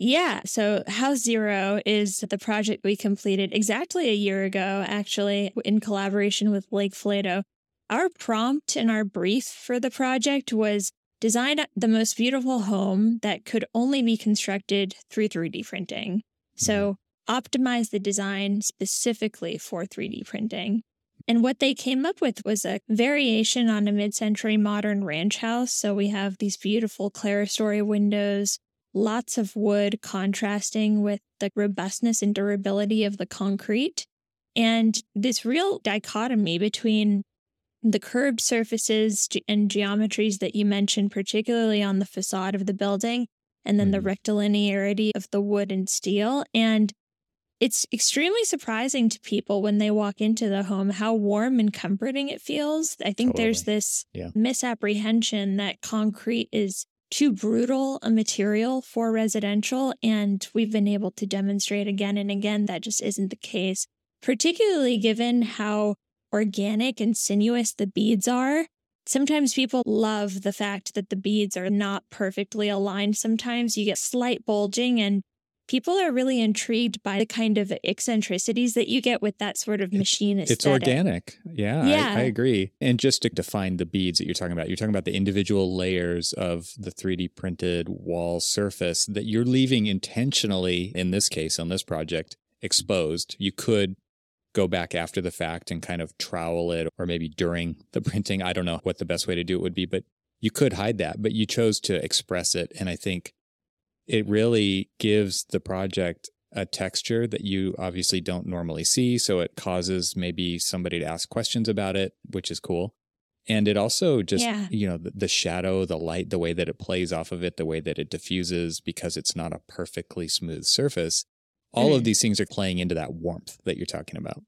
Yeah. So House Zero is the project we completed exactly a year ago, actually, in collaboration with Lake Flato. Our prompt and our brief for the project was design the most beautiful home that could only be constructed through three D printing. So optimize the design specifically for three D printing. And what they came up with was a variation on a mid-century modern ranch house. So we have these beautiful clerestory windows, lots of wood contrasting with the robustness and durability of the concrete. And this real dichotomy between the curved surfaces and geometries that you mentioned, particularly on the facade of the building, and then mm. the rectilinearity of the wood and steel. And it's extremely surprising to people when they walk into the home how warm and comforting it feels. I think totally. There's this yeah. misapprehension that concrete is too brutal a material for residential. And we've been able to demonstrate again and again that just isn't the case, particularly given how organic and sinuous the beads are. Sometimes people love the fact that the beads are not perfectly aligned. Sometimes you get slight bulging, and people are really intrigued by the kind of eccentricities that you get with that sort of machine aesthetic. It's organic. Yeah, yeah. I, I agree. And just to define the beads that you're talking about, you're talking about the individual layers of the three D printed wall surface that you're leaving intentionally, in this case, on this project, exposed. You could go back after the fact and kind of trowel it, or maybe during the printing. I don't know what the best way to do it would be, but you could hide that, but you chose to express it. And I think it really gives the project a texture that you obviously don't normally see. So it causes maybe somebody to ask questions about it, which is cool. And it also just, yeah. you know, the, the shadow, the light, the way that it plays off of it, the way that it diffuses, because it's not a perfectly smooth surface. All mm. of these things are playing into that warmth that you're talking about.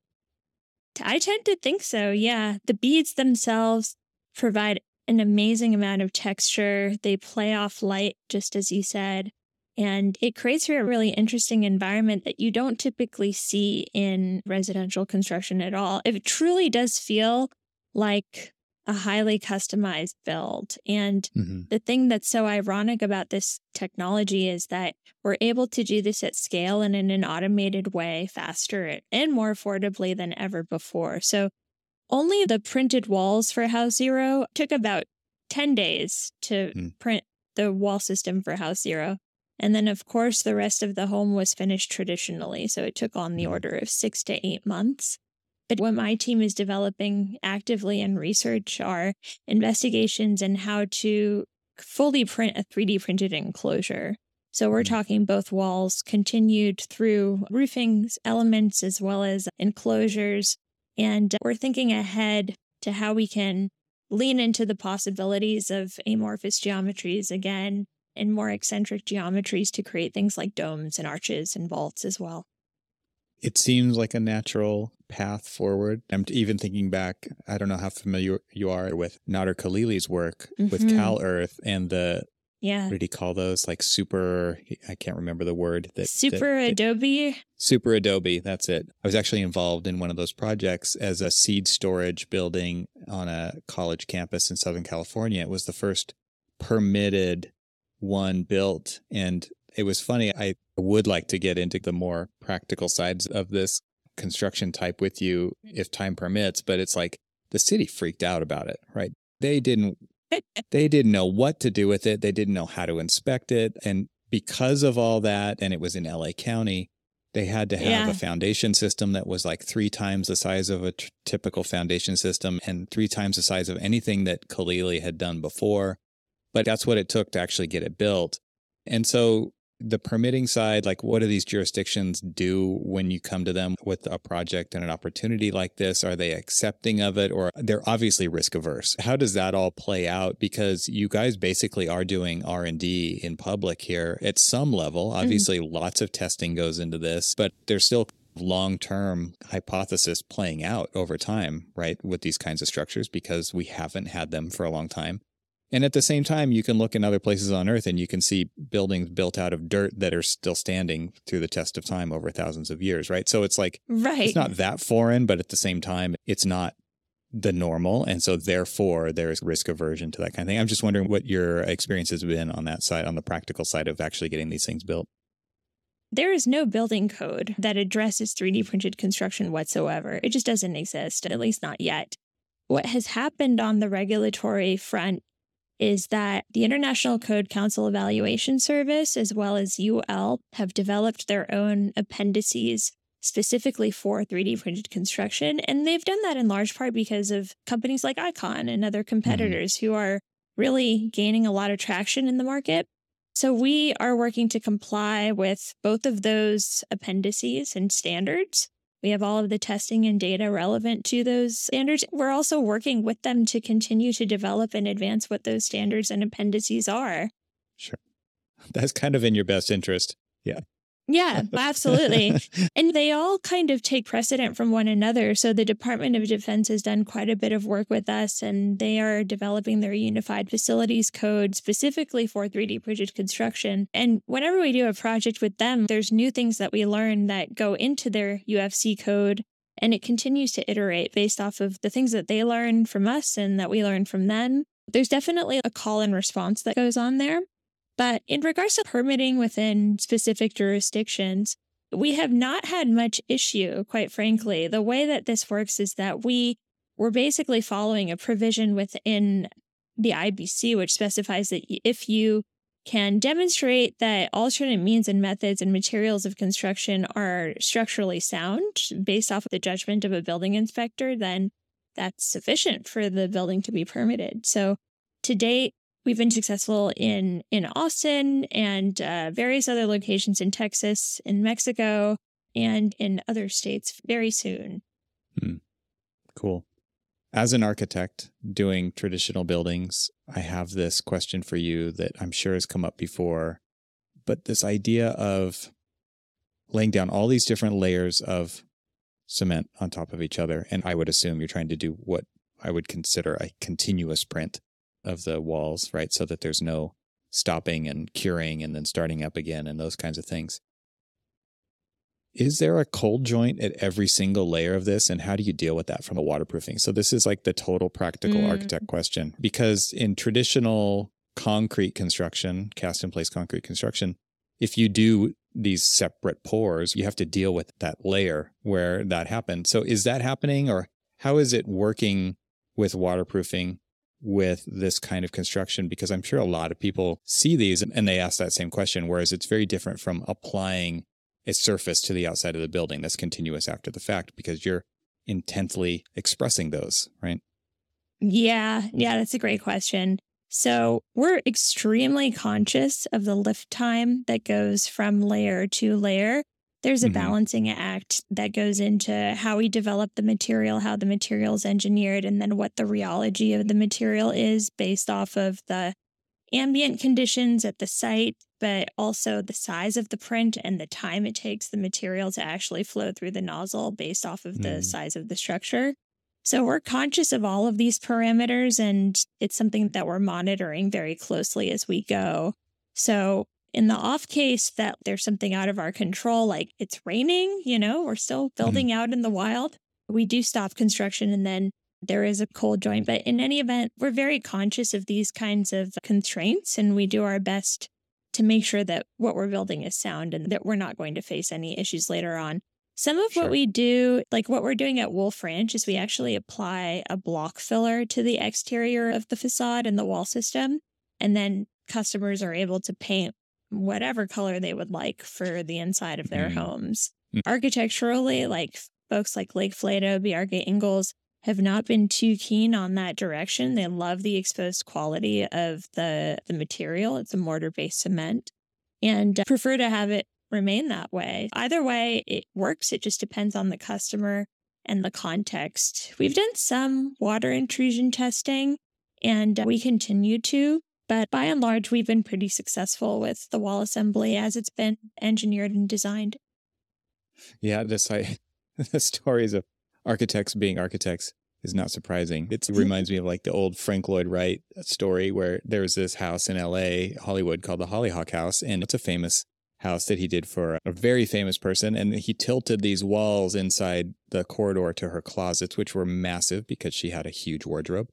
I tend to think so. Yeah. The beads themselves provide an amazing amount of texture. They play off light, just as you said. And it creates for a really interesting environment that you don't typically see in residential construction at all. It truly does feel like a highly customized build. And mm-hmm. the thing that's so ironic about this technology is that we're able to do this at scale and in an automated way, faster and more affordably than ever before. So only the printed walls for House Zero took about ten days to mm. print the wall system for House Zero. And then, of course, the rest of the home was finished traditionally. So it took on the order of six to eight months. But what my team is developing actively in research are investigations in how to fully print a three D printed enclosure. So we're talking both walls continued through roofing elements as well as enclosures. And we're thinking ahead to how we can lean into the possibilities of amorphous geometries again and more eccentric geometries to create things like domes and arches and vaults as well. It seems like a natural path forward. I'm even thinking back, I don't know how familiar you are with Nader Khalili's work mm-hmm. with CalEarth and the, yeah. what did he call those? Like super, I can't remember the word. that Super that, Adobe? That, super Adobe, that's it. I was actually involved in one of those projects as a seed storage building on a college campus in Southern California. It was the first permitted one built, and it was funny. I would like to get into the more practical sides of this construction type with you if time permits, but it's like the city freaked out about it, right? They didn't they didn't know what to do with it. They didn't know how to inspect it. And because of all that, and it was in L A County, they had to have yeah. a foundation system that was like three times the size of a t- typical foundation system and three times the size of anything that Khalili had done before. But that's what it took to actually get it built. And so the permitting side, like what do these jurisdictions do when you come to them with a project and an opportunity like this? Are they accepting of it, or they're obviously risk averse? How does that all play out? Because you guys basically are doing R and D in public here at some level. Obviously, mm-hmm. lots of testing goes into this, but there's still long-term hypothesis playing out over time, right, with these kinds of structures because we haven't had them for a long time. And at the same time, you can look in other places on Earth and you can see buildings built out of dirt that are still standing through the test of time over thousands of years, right? So it's like, right. it's not that foreign, but at the same time, it's not the normal. And so therefore, there is risk aversion to that kind of thing. I'm just wondering what your experience has been on that side, on the practical side of actually getting these things built. There is no building code that addresses three D printed construction whatsoever. It just doesn't exist, at least not yet. What has happened on the regulatory front is that the International Code Council Evaluation Service, as well as U L, have developed their own appendices specifically for three D printed construction. And they've done that in large part because of companies like Icon and other competitors mm-hmm. who are really gaining a lot of traction in the market. So we are working to comply with both of those appendices and standards. We have all of the testing and data relevant to those standards. We're also working with them to continue to develop and advance what those standards and appendices are. Sure. That's kind of in your best interest. Yeah. Yeah, absolutely. And they all kind of take precedent from one another. So the Department of Defense has done quite a bit of work with us, and they are developing their unified facilities code specifically for three D printed construction. And whenever we do a project with them, there's new things that we learn that go into their U F C code, and it continues to iterate based off of the things that they learn from us and that we learn from them. There's definitely a call and response that goes on there. But in regards to permitting within specific jurisdictions, we have not had much issue, quite frankly. The way that this works is that we were basically following a provision within the I B C, which specifies that if you can demonstrate that alternate means and methods and materials of construction are structurally sound based off of the judgment of a building inspector, then that's sufficient for the building to be permitted. So to date, we've been successful in, in Austin and uh, various other locations in Texas, in Mexico, and in other states very soon. Hmm. Cool. As an architect doing traditional buildings, I have this question for you that I'm sure has come up before, but this idea of laying down all these different layers of cement on top of each other. And I would assume you're trying to do what I would consider a continuous print of the walls, right? So that there's no stopping and curing and then starting up again and those kinds of things. Is there a cold joint at every single layer of this? And how do you deal with that from a waterproofing? So this is like the total practical mm. architect question, because in traditional concrete construction, cast in place concrete construction, if you do these separate pours, you have to deal with that layer where that happened. So is that happening, or how is it working with waterproofing with this kind of construction? Because I'm sure a lot of people see these and they ask that same question, whereas it's very different from applying a surface to the outside of the building that's continuous after the fact, because you're intensely expressing those, right? Yeah, yeah, that's a great question. So we're extremely conscious of the lift time that goes from layer to layer. There's a mm-hmm. balancing act that goes into how we develop the material, how the material is engineered, and then what the rheology of the material is based off of the ambient conditions at the site, but also the size of the print and the time it takes the material to actually flow through the nozzle based off of the mm. size of the structure. So we're conscious of all of these parameters, and it's something that we're monitoring very closely as we go. So in the off case that there's something out of our control, like it's raining, you know, we're still building mm. out in the wild, we do stop construction and then there is a cold joint. But in any event, we're very conscious of these kinds of constraints, and we do our best to make sure that what we're building is sound and that we're not going to face any issues later on. Some of sure. what we do, like what we're doing at Wolf Ranch, is we actually apply a block filler to the exterior of the facade and the wall system. And then customers are able to paint whatever color they would like for the inside of their mm-hmm. homes. Mm-hmm. Architecturally, like folks like Lake Flato, Bjarke Ingels, have not been too keen on that direction. They love the exposed quality of the, the material. It's a mortar-based cement, and prefer to have it remain that way. Either way, it works. It just depends on the customer and the context. We've done some water intrusion testing, and we continue to, but by and large, we've been pretty successful with the wall assembly as it's been engineered and designed. Yeah, this I, the stories of architects being architects is not surprising. It reminds me of like the old Frank Lloyd Wright story where there was this house in L A, Hollywood, called the Hollyhock House. And it's a famous house that he did for a very famous person. And he tilted these walls inside the corridor to her closets, which were massive because she had a huge wardrobe.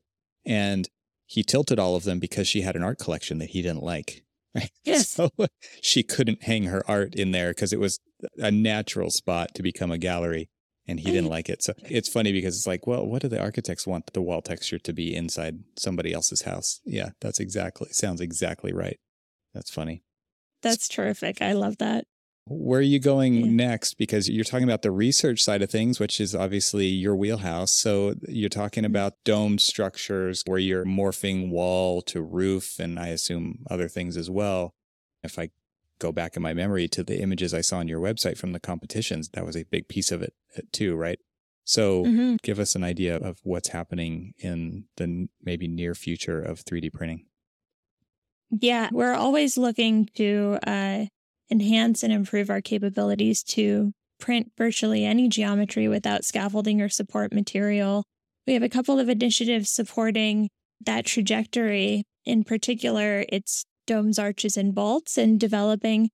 And he tilted all of them because she had an art collection that he didn't like. Right? Yes. So she couldn't hang her art in there because it was a natural spot to become a gallery. And he didn't like it. So it's funny because it's like, well, what do the architects want the wall texture to be inside somebody else's house? Yeah, that's exactly, sounds exactly right. That's funny. That's terrific. I love that. Where are you going yeah. next? Because you're talking about the research side of things, which is obviously your wheelhouse. So you're talking about domed structures where you're morphing wall to roof, and I assume other things as well. If I go back in my memory to the images I saw on your website from the competitions, that was a big piece of it too, right? So mm-hmm. give us an idea of what's happening in the maybe near future of three D printing. Yeah, we're always looking to uh, enhance and improve our capabilities to print virtually any geometry without scaffolding or support material. We have a couple of initiatives supporting that trajectory. In particular, it's domes, arches, and bolts, and developing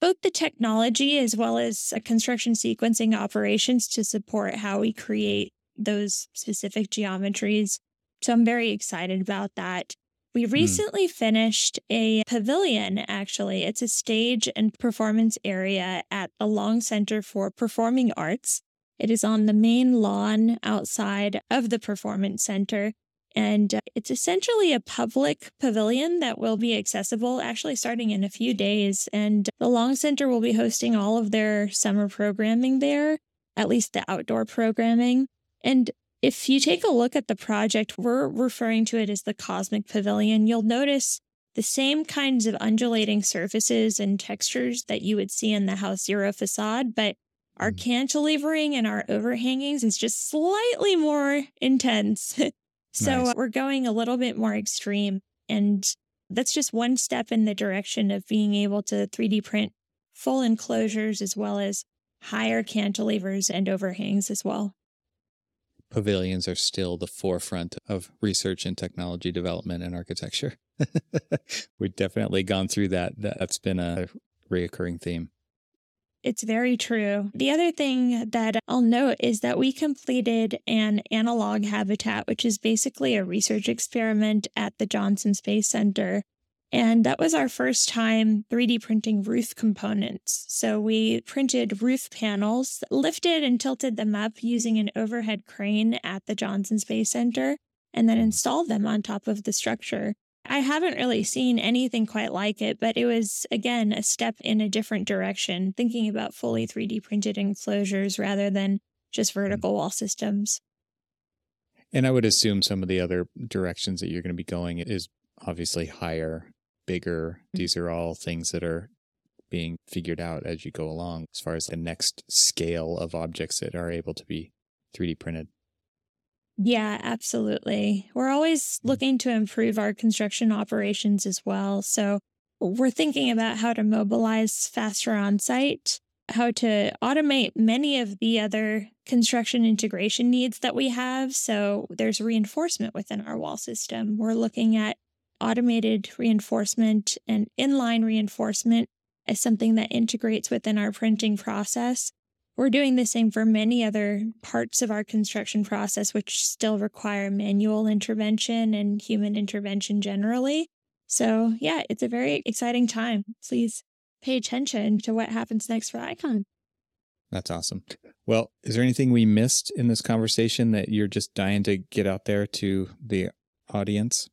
both the technology as well as construction sequencing operations to support how we create those specific geometries. So I'm very excited about that. We recently mm. finished a pavilion, actually. It's a stage and performance area at the Long Center for Performing Arts. It is on the main lawn outside of the Performance Center. And it's essentially a public pavilion that will be accessible actually starting in a few days. And the Long Center will be hosting all of their summer programming there, at least the outdoor programming. And if you take a look at the project, we're referring to it as the Cosmic Pavilion. You'll notice the same kinds of undulating surfaces and textures that you would see in the House Zero facade, but our cantilevering and our overhangings is just slightly more intense. So nice. We're going a little bit more extreme, and that's just one step in the direction of being able to three D print full enclosures as well as higher cantilevers and overhangs as well. Pavilions are still the forefront of research and technology development and architecture. We've definitely gone through that. That's been a reoccurring theme. It's very true. The other thing that I'll note is that we completed an analog habitat, which is basically a research experiment at the Johnson Space Center. And that was our first time three D printing roof components. So we printed roof panels, lifted and tilted them up using an overhead crane at the Johnson Space Center, and then installed them on top of the structure. I haven't really seen anything quite like it, but it was, again, a step in a different direction, thinking about fully three D printed enclosures rather than just vertical wall systems. And I would assume some of the other directions that you're going to be going is obviously higher, bigger. These are all things that are being figured out as you go along as far as the next scale of objects that are able to be three D printed. Yeah, absolutely. We're always looking to improve our construction operations as well. So we're thinking about how to mobilize faster on site, how to automate many of the other construction integration needs that we have. So there's reinforcement within our wall system. We're looking at automated reinforcement and inline reinforcement as something that integrates within our printing process. We're doing the same for many other parts of our construction process, which still require manual intervention and human intervention generally. So yeah, it's a very exciting time. Please pay attention to what happens next for ICON. That's awesome. Well, is there anything we missed in this conversation that you're just dying to get out there to the audience?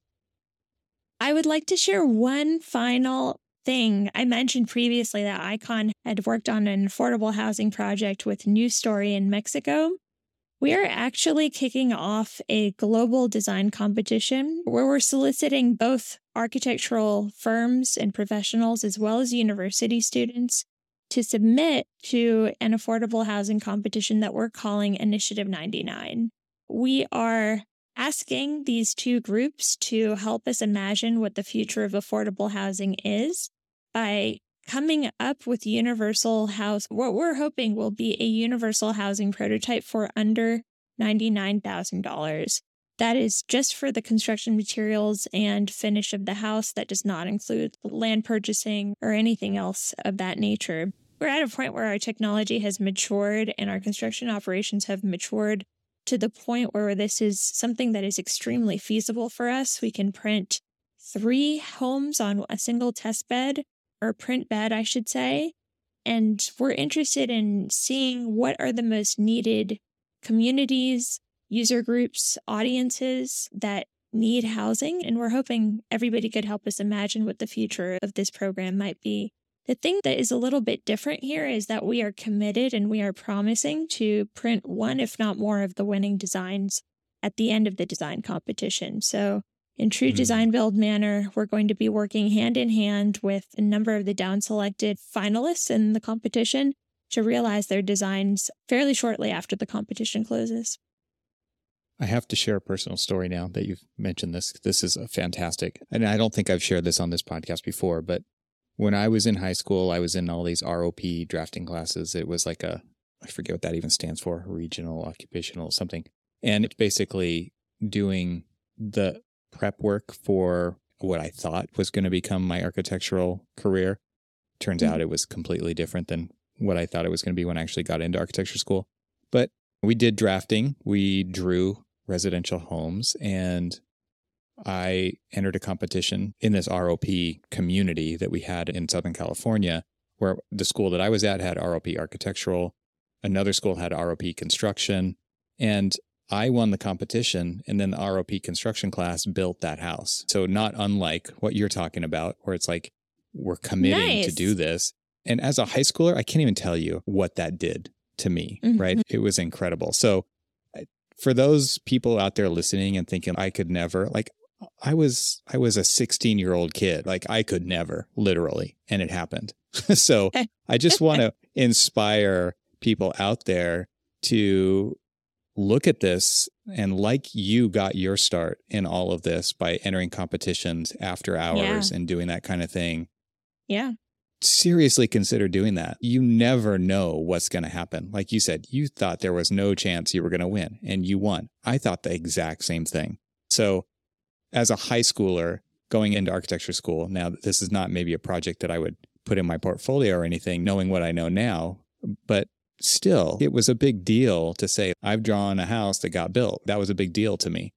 I would like to share one final thing. I mentioned previously that ICON had worked on an affordable housing project with New Story in Mexico. We are actually kicking off a global design competition where we're soliciting both architectural firms and professionals as well as university students to submit to an affordable housing competition that we're calling Initiative ninety-nine. We are asking these two groups to help us imagine what the future of affordable housing is by coming up with universal house, what we're hoping will be a universal housing prototype for under ninety-nine thousand dollars. That is just for the construction materials and finish of the house. That does not include land purchasing or anything else of that nature. We're at a point where our technology has matured and our construction operations have matured to the point where this is something that is extremely feasible for us. We can print three homes on a single test bed, or print bed, I should say. And we're interested in seeing what are the most needed communities, user groups, audiences that need housing. And we're hoping everybody could help us imagine what the future of this program might be. The thing that is a little bit different here is that we are committed and we are promising to print one, if not more, of the winning designs at the end of the design competition. So in true mm-hmm. design build manner, we're going to be working hand in hand with a number of the down selected finalists in the competition to realize their designs fairly shortly after the competition closes. I have to share a personal story now that you've mentioned this. This is fantastic. And I don't think I've shared this on this podcast before, but when I was in high school, I was in all these R O P drafting classes. It was like a, I forget what that even stands for, regional, occupational, something. And it's basically doing the prep work for what I thought was going to become my architectural career. Turns out it was completely different than what I thought it was going to be when I actually got into architecture school. But we did drafting. We drew residential homes, and I entered a competition in this R O P community that we had in Southern California, where the school that I was at had R O P architectural. Another school had R O P construction. And I won the competition, and then the R O P construction class built that house. So not unlike what you're talking about, where it's like, we're committing nice. to do this. And as a high schooler, I can't even tell you what that did to me, mm-hmm. right? It was incredible. So for those people out there listening and thinking, I could never, like I was, I was a sixteen-year-old kid. Like I could never, literally, and it happened. So I just want to inspire people out there to look at this, and like you got your start in all of this by entering competitions after hours yeah. and doing that kind of thing. Yeah. Seriously consider doing that. You never know what's going to happen. Like you said, you thought there was no chance you were going to win, and you won. I thought the exact same thing. So as a high schooler going into architecture school, now this is not maybe a project that I would put in my portfolio or anything, knowing what I know now, but still, it was a big deal to say, I've drawn a house that got built. That was a big deal to me.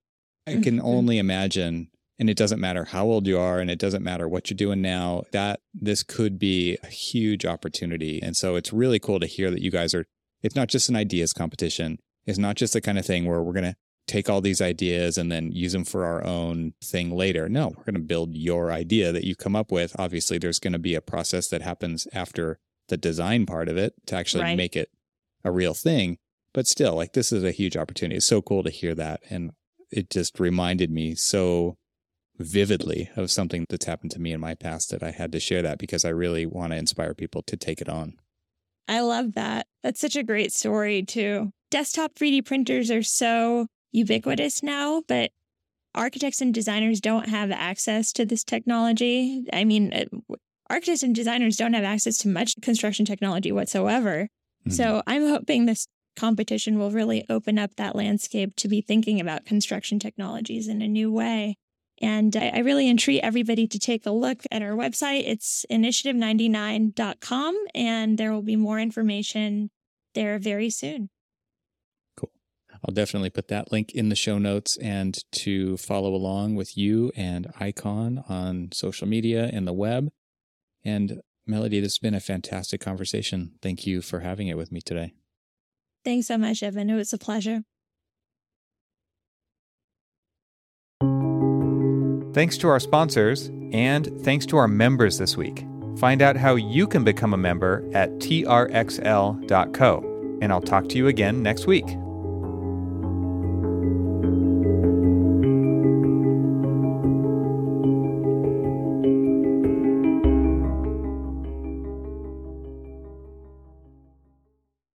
I can only imagine, and it doesn't matter how old you are, and it doesn't matter what you're doing now, that this could be a huge opportunity. And so it's really cool to hear that you guys are, it's not just an ideas competition. It's not just the kind of thing where we're going to take all these ideas and then use them for our own thing later. No, we're going to build your idea that you come up with. Obviously, there's going to be a process that happens after the design part of it to actually right. make it a real thing. But still, like, this is a huge opportunity. It's so cool to hear that. And it just reminded me so vividly of something that's happened to me in my past that I had to share that, because I really want to inspire people to take it on. I love that. That's such a great story too. Desktop three D printers are so ubiquitous now, but architects and designers don't have access to this technology. I mean, it, architects and designers don't have access to much construction technology whatsoever. Mm-hmm. So I'm hoping this competition will really open up that landscape to be thinking about construction technologies in a new way. And I, I really entreat everybody to take a look at our website. It's initiative ninety-nine dot com, and there will be more information there very soon. Cool. I'll definitely put that link in the show notes, and to follow along with you and Icon on social media and the web. And Melody, this has been a fantastic conversation. Thank you for having it with me today. Thanks so much, Evan. It was a pleasure. Thanks to our sponsors, and thanks to our members this week. Find out how you can become a member at T R X L dot co. And I'll talk to you again next week.